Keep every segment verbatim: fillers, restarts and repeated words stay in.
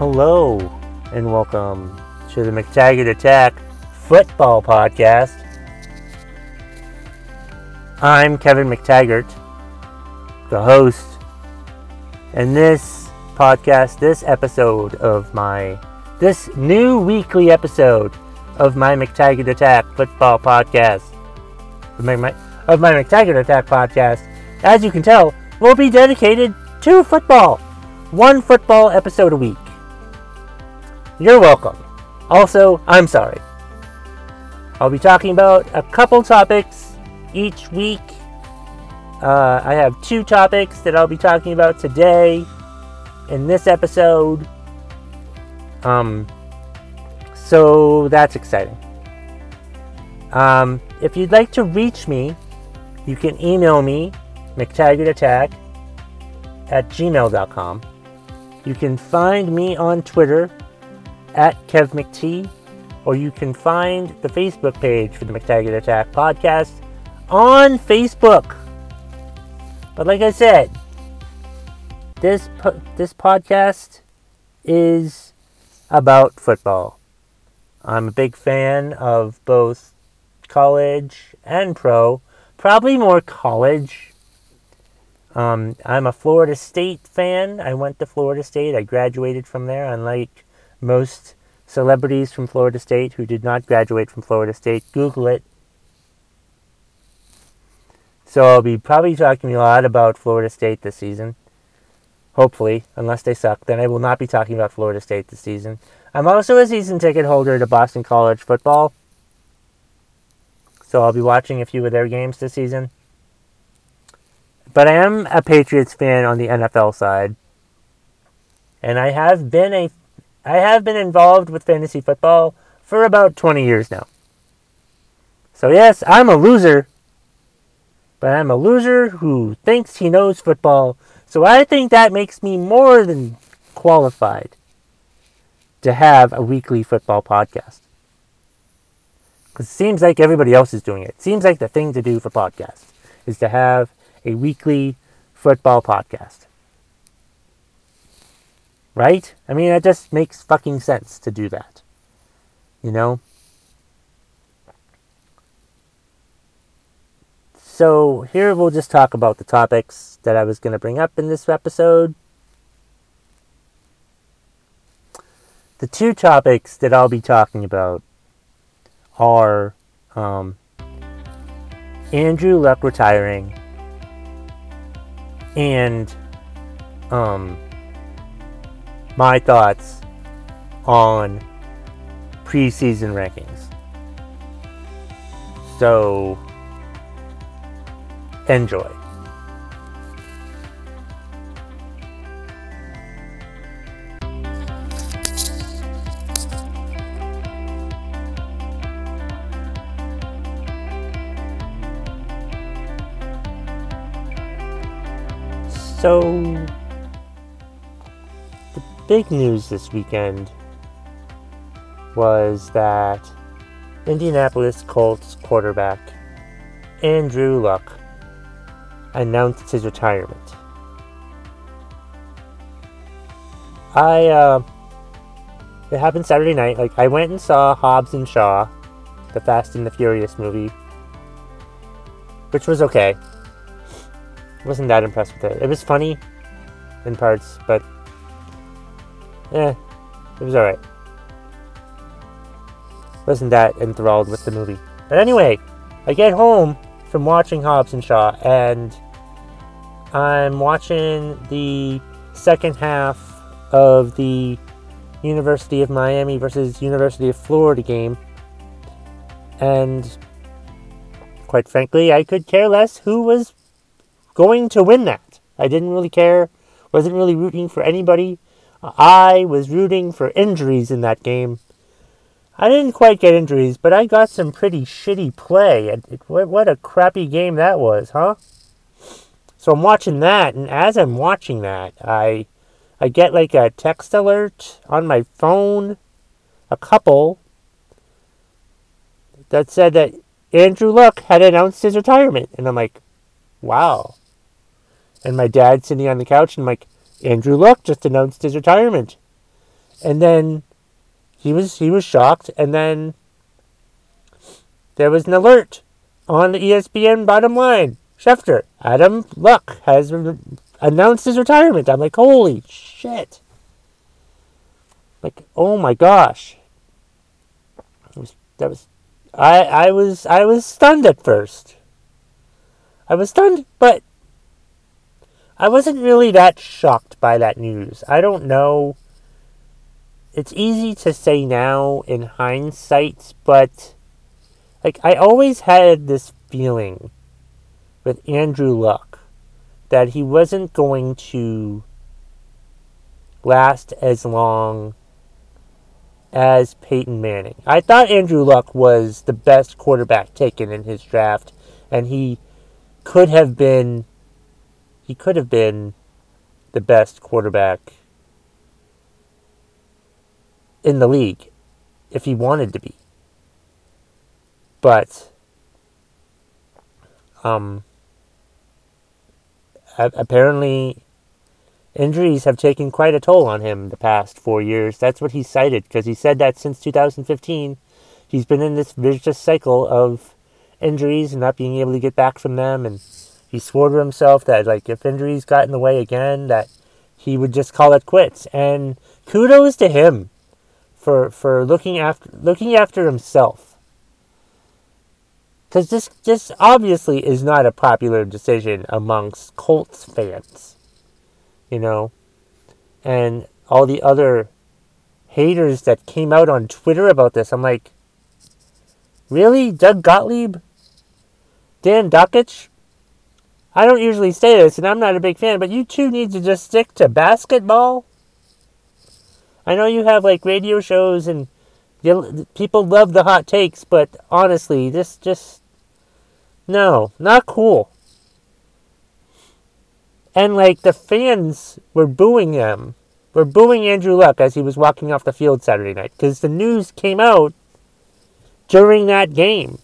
Hello and welcome to the McTaggart Attack Football Podcast. I'm Kevin McTaggart, the host, and this podcast, this episode of my, this new weekly episode of my McTaggart Attack Football Podcast, of my, of my McTaggart Attack Podcast, as you can tell, will be dedicated to football. One football episode a week. You're welcome. Also, I'm sorry. I'll be talking about a couple topics each week. Uh, I have two topics that I'll be talking about today in this episode. Um, so that's exciting. Um, if you'd like to reach me, you can email me, McTaggartAttack at gmail dot com. You can find me on Twitter at KevMcT, or you can find the Facebook page for the McTaggart Attack Podcast on Facebook. But like I said, this po- this podcast is about football. I'm a big fan of both college and pro, probably more college. Um, I'm a Florida State fan. I went to Florida State. I graduated from there, unlike most celebrities from Florida State who did not graduate from Florida State. Google it. So I'll be probably talking a lot about Florida State this season. Hopefully, unless they suck, then I will not be talking about Florida State this season. I'm also a season ticket holder to Boston College football, so I'll be watching a few of their games this season. But I am a Patriots fan on the N F L side. And I have been a I have been involved with fantasy football for about twenty years now. So yes, I'm a loser. But I'm a loser who thinks he knows football. So I think that makes me more than qualified to have a weekly football podcast. Because it seems like everybody else is doing it. It seems like the thing to do for podcasts is to have a weekly football podcast. Right? I mean, it just makes fucking sense to do that. You know? So, here we'll just talk about the topics that I was going to bring up in this episode. The two topics that I'll be talking about are um, Andrew Luck retiring and um, my thoughts on preseason rankings. So, enjoy. So, the big news this weekend was that Indianapolis Colts quarterback Andrew Luck announced his retirement. I, uh, it happened Saturday night. Like, I went and saw Hobbs and Shaw, the Fast and the Furious movie, which was okay. Wasn't that impressed with it. It was funny in parts, but eh, it was alright. Wasn't that enthralled with the movie. But anyway, I get home from watching Hobbs and Shaw, and I'm watching the second half of the University of Miami versus University of Florida game, and quite frankly, I could care less who was going to win that. I didn't really care. Wasn't really rooting for anybody. I was rooting for injuries in that game. I didn't quite get injuries, but I got some pretty shitty play. What a crappy game that was, huh? So I'm watching that, and as I'm watching that, I I get like a text alert on my phone, a couple, that said that Andrew Luck had announced his retirement. And I'm like, wow. And my dad's sitting on the couch and I'm like, Andrew Luck just announced his retirement. And then he was he was shocked. And then there was an alert on the E S P N bottom line. Schefter, Adam Luck has re- announced his retirement. I'm like, holy shit. Like, oh my gosh. It was, that was, I, I was, I was stunned at first. I was stunned, but I wasn't really that shocked by that news. I don't know. It's easy to say now in hindsight, but like, I always had this feeling with Andrew Luck that he wasn't going to last as long as Peyton Manning. I thought Andrew Luck was the best quarterback taken in his draft, and he could have been he could have been the best quarterback in the league if he wanted to be. But um apparently injuries have taken quite a toll on him the past four years. That's what he cited, because he said that since two thousand fifteen, he's been in this vicious cycle of injuries and not being able to get back from them. And he swore to himself that, like, if injuries got in the way again, that he would just call it quits. And kudos to him for for looking after looking after himself, because this this obviously is not a popular decision amongst Colts fans. You know, and all the other haters that came out on Twitter about this. I'm like, really? Doug Gottlieb? Dan Dukicch? I don't usually say this, and I'm not a big fan, but you two need to just stick to basketball. I know you have, like, radio shows, and you, people love the hot takes, but honestly, this just... No, not cool. And, like, the fans were booing him. Were booing Andrew Luck as he was walking off the field Saturday night. Because the news came out during that game.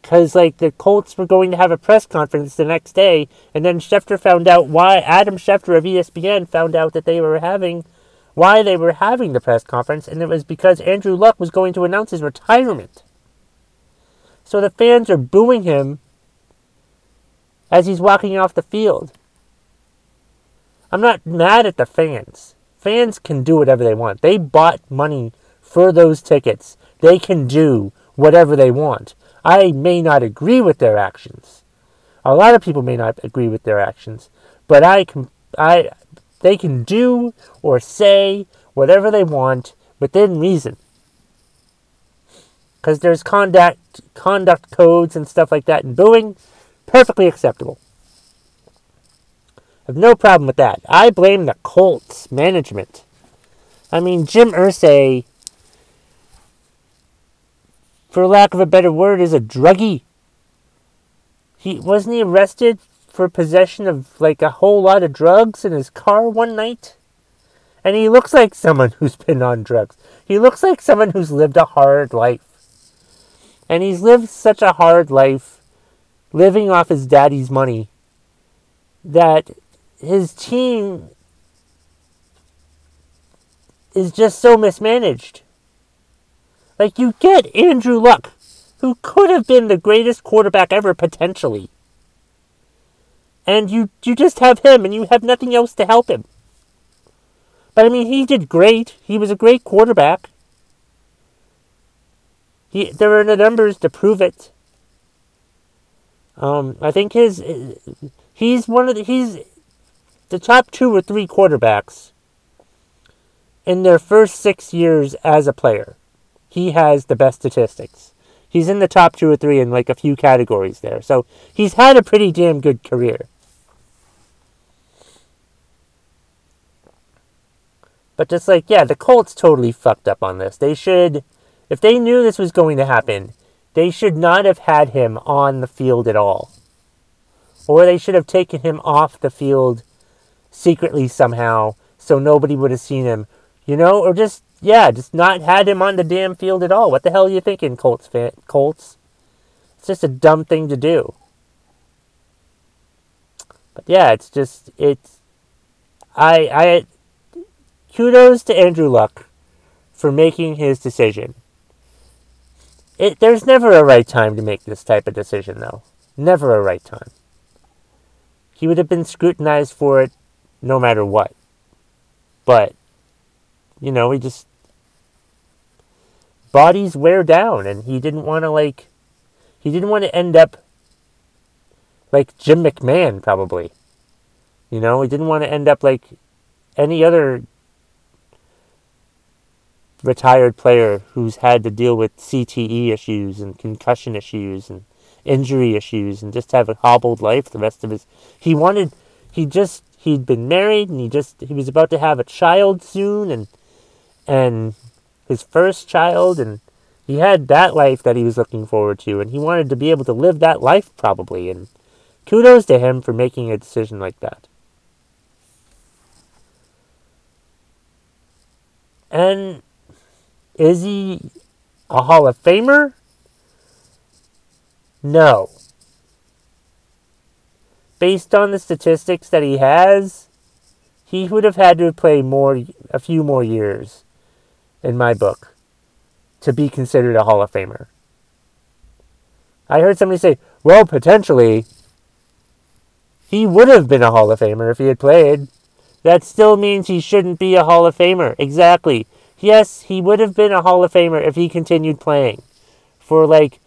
Because, like, the Colts were going to have a press conference the next day. And then Schefter found out why... Adam Schefter of E S P N found out that they were having... Why they were having the press conference. And it was because Andrew Luck was going to announce his retirement. So the fans are booing him as he's walking off the field. I'm not mad at the fans. Fans can do whatever they want. They bought money for those tickets. They can do whatever they want. I may not agree with their actions. A lot of people may not agree with their actions. But I can, I, they can do or say whatever they want within reason. Because there's conduct, conduct codes and stuff like that. And booing, perfectly acceptable. I have no problem with that. I blame the Colts management. I mean, Jim Irsay, for lack of a better word, is a druggie. He wasn't he arrested for possession of, like, a whole lot of drugs in his car one night? And he looks like someone who's been on drugs. He looks like someone who's lived a hard life. And he's lived such a hard life, living off his daddy's money, that his team is just so mismanaged. Like, you get Andrew Luck, who could have been the greatest quarterback ever, potentially. And you, you just have him, and you have nothing else to help him. But, I mean, he did great. He was a great quarterback. He, there were the numbers to prove it. Um, I think his... He's one of the, he's the top two or three quarterbacks in their first six years as a player. He has the best statistics. He's in the top two or three in, like, a few categories there. So he's had a pretty damn good career. But just like, yeah, the Colts totally fucked up on this. They should, if they knew this was going to happen, they should not have had him on the field at all. Or they should have taken him off the field secretly somehow so nobody would have seen him. You know, or just, yeah, just not had him on the damn field at all. What the hell are you thinking, Colts? Fan- Colts? It's just a dumb thing to do. But yeah, it's just, it's, I, I, kudos to Andrew Luck for making his decision. It, there's never a right time to make this type of decision, though. Never a right time. He would have been scrutinized for it no matter what. But, you know, he just... bodies wear down, and he didn't want to, like... He didn't want to end up like Jim McMahon, probably. You know, he didn't want to end up like any other retired player who's had to deal with C T E issues and concussion issues and injury issues and just have a hobbled life the rest of his... He wanted... He just... He'd been married, and he just... He was about to have a child soon, and and his first child, and he had that life that he was looking forward to, and he wanted to be able to live that life, probably, and kudos to him for making a decision like that. And is he a Hall of Famer? No. Based on the statistics that he has, he would have had to play more, a few more years, in my book, to be considered a Hall of Famer. I heard somebody say, well, potentially, he would have been a Hall of Famer if he had played. That still means he shouldn't be a Hall of Famer. Exactly. Yes, he would have been a Hall of Famer if he continued playing for like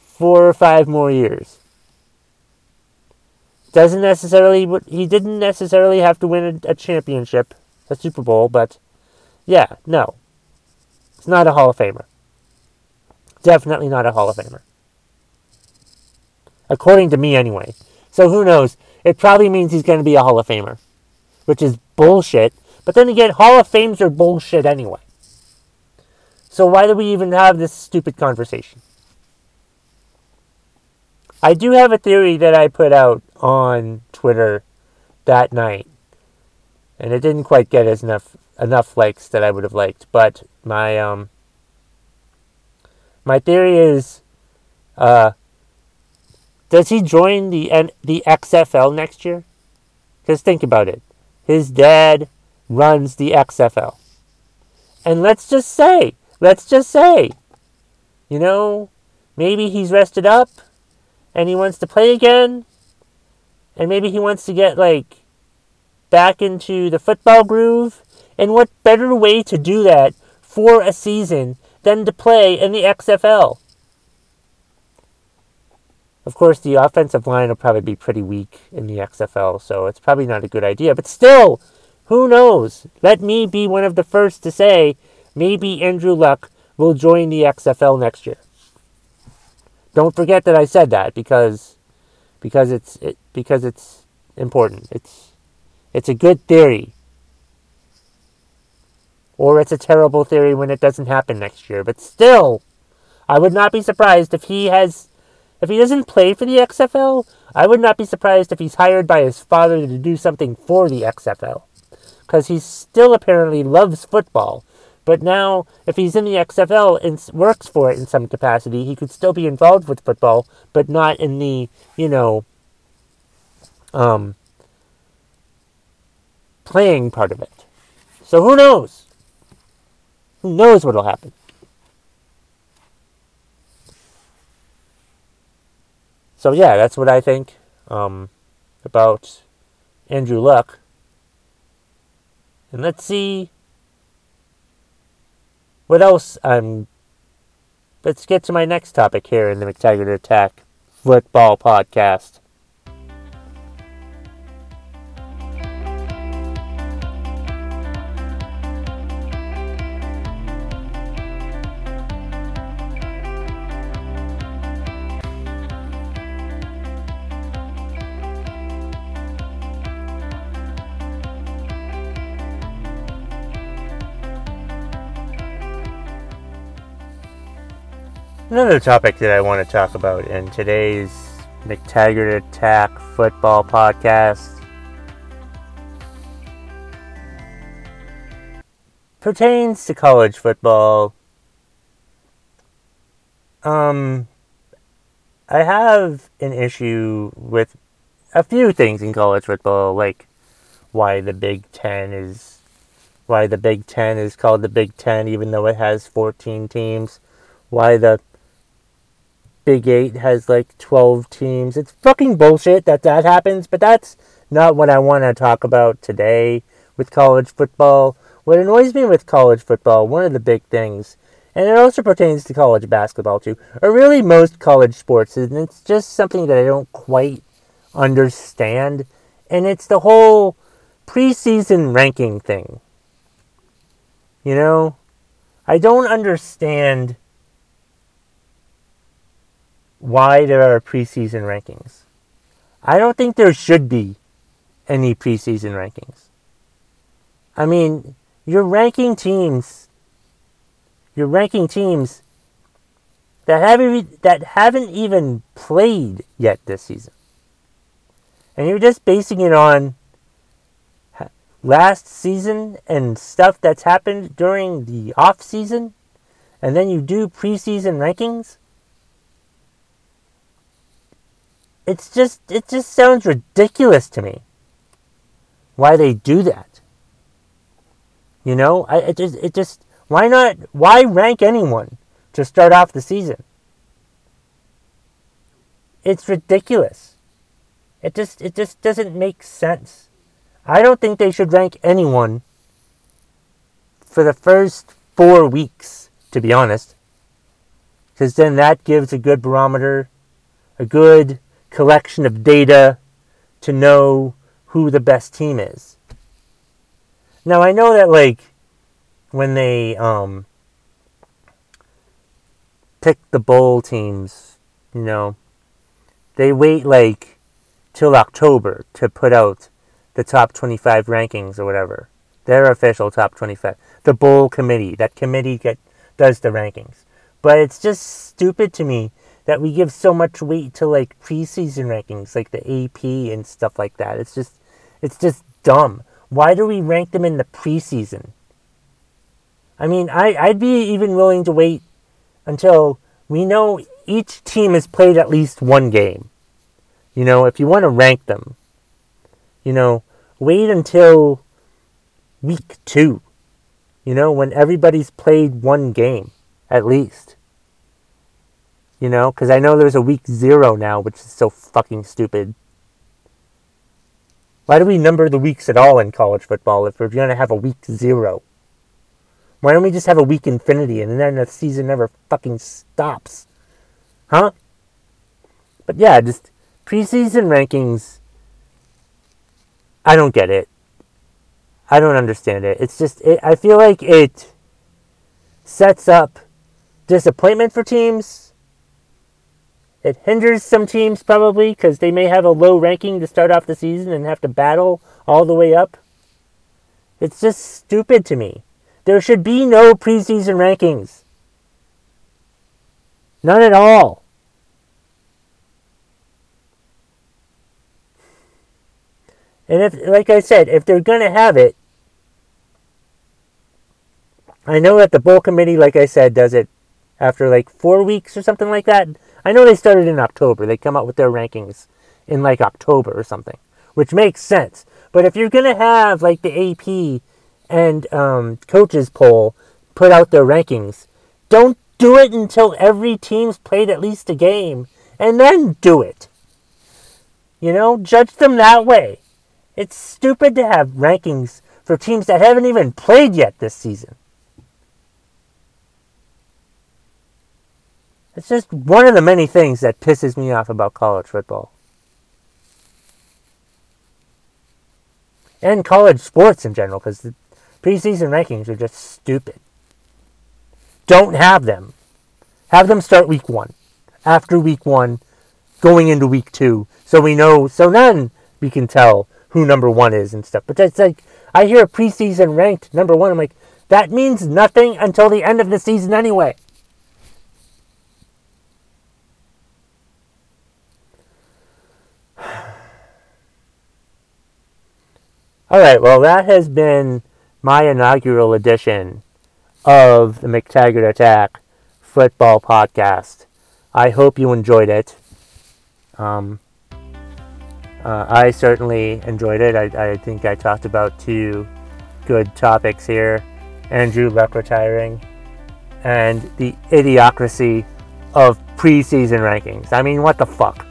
four or five more years. Doesn't necessarily, he didn't necessarily have to win a, a championship, a Super Bowl, but yeah, no. It's not a Hall of Famer. Definitely not a Hall of Famer. According to me, anyway. So who knows? It probably means he's going to be a Hall of Famer, which is bullshit. But then again, Hall of Fames are bullshit anyway. So why do we even have this stupid conversation? I do have a theory that I put out on Twitter that night, and it didn't quite get as enough enough likes that I would have liked. But my um my theory is, uh, does he join the the X F L next year? Because think about it. His dad runs the X F L. And let's just say, let's just say, you know, maybe he's rested up and he wants to play again. And maybe he wants to get, like, back into the football groove. And what better way to do that for a season than to play in the X F L? Of course, the offensive line will probably be pretty weak in the X F L, so it's probably not a good idea. But still, who knows? Let me be one of the first to say maybe Andrew Luck will join the X F L next year. Don't forget that I said that because because it's it, because it's important. It's it's a good theory, or it's a terrible theory when it doesn't happen next year. But still, I would not be surprised if he has. If he doesn't play for the X F L, I would not be surprised if he's hired by his father to do something for the X F L. Because he still apparently loves football. But now, if he's in the X F L and works for it in some capacity, he could still be involved with football, but not in the, you know, um, playing part of it. So who knows? Who knows what'll happen? So yeah, that's what I think um, about Andrew Luck. And let's see what else I'm... Let's get to my next topic here in the McTaggart Attack Football Podcast. Another topic that I want to talk about in today's McTaggart Attack Football Podcast pertains to college football. Um, I have an issue with a few things in college football, like why the Big Ten is why the Big Ten is called the Big Ten even though it has fourteen teams, why the Big eight has like twelve teams. It's fucking bullshit that that happens, but that's not what I want to talk about today with college football. What annoys me with college football, one of the big things, and it also pertains to college basketball too, or really most college sports, and it's just something that I don't quite understand, and it's the whole preseason ranking thing. You know? I don't understand why there are preseason rankings. I don't think there should be any preseason rankings. I mean, you're ranking teams. You're ranking teams that haven't that haven't even played yet this season, and you're just basing it on last season and stuff that's happened during the off season, and then you do preseason rankings. It's just, it just sounds ridiculous to me why they do that. You know, I it just, it just, why not, why rank anyone to start off the season? It's ridiculous. It just, it just doesn't make sense. I don't think they should rank anyone for the first four weeks, to be honest. Because then that gives a good barometer, a good collection of data to know who the best team is. Now, I know that, like, when they um, pick the bowl teams, you know, they wait, like, till October to put out the top twenty-five rankings or whatever. Their official top twenty-five. The bowl committee. That committee get, does the rankings. But it's just stupid to me that we give so much weight to, like, preseason rankings, like the A P and stuff like that. It's just, it's just dumb. Why do we rank them in the preseason? I mean, I, I'd be even willing to wait until we know each team has played at least one game. You know, if you want to rank them, you know, wait until week two. You know, when everybody's played one game, at least. You know, because I know there's a week zero now, which is so fucking stupid. Why do we number the weeks at all in college football if we're going to have a week zero? Why don't we just have a week infinity and then the season never fucking stops? Huh? But yeah, just preseason rankings, I don't get it. I don't understand it. It's just, it, I feel like it sets up disappointment for teams. It hinders some teams, probably, because they may have a low ranking to start off the season and have to battle all the way up. It's just stupid to me. There should be no preseason rankings. None at all. And if, like I said, if they're going to have it, I know that the bowl committee, like I said, does it after like four weeks or something like that. I know they started in October. They come out with their rankings in, like, October or something, which makes sense. But if you're going to have, like, the A P and um, coaches poll put out their rankings, don't do it until every team's played at least a game, and then do it. You know, judge them that way. It's stupid to have rankings for teams that haven't even played yet this season. It's just one of the many things that pisses me off about college football. And college sports in general, because the preseason rankings are just stupid. Don't have them. Have them start week one. After week one, going into week two. So we know, so then we can tell who number one is and stuff. But it's like, I hear preseason ranked number one, I'm like, that means nothing until the end of the season anyway. Alright, well, that has been my inaugural edition of the McTaggart Attack Football Podcast. I hope you enjoyed it. Um, uh, I certainly enjoyed it. I, I think I talked about two good topics here. Andrew Luck retiring, and the idiocracy of preseason rankings. I mean, what the fuck?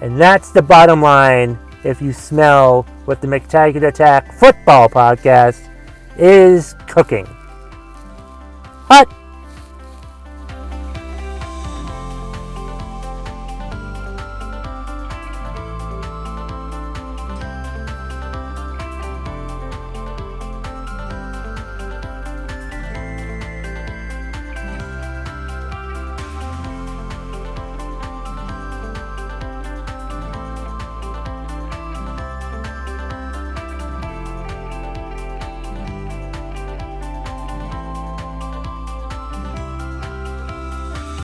And that's the bottom line if you smell what the McTaggart Attack Football Podcast is cooking. Hot!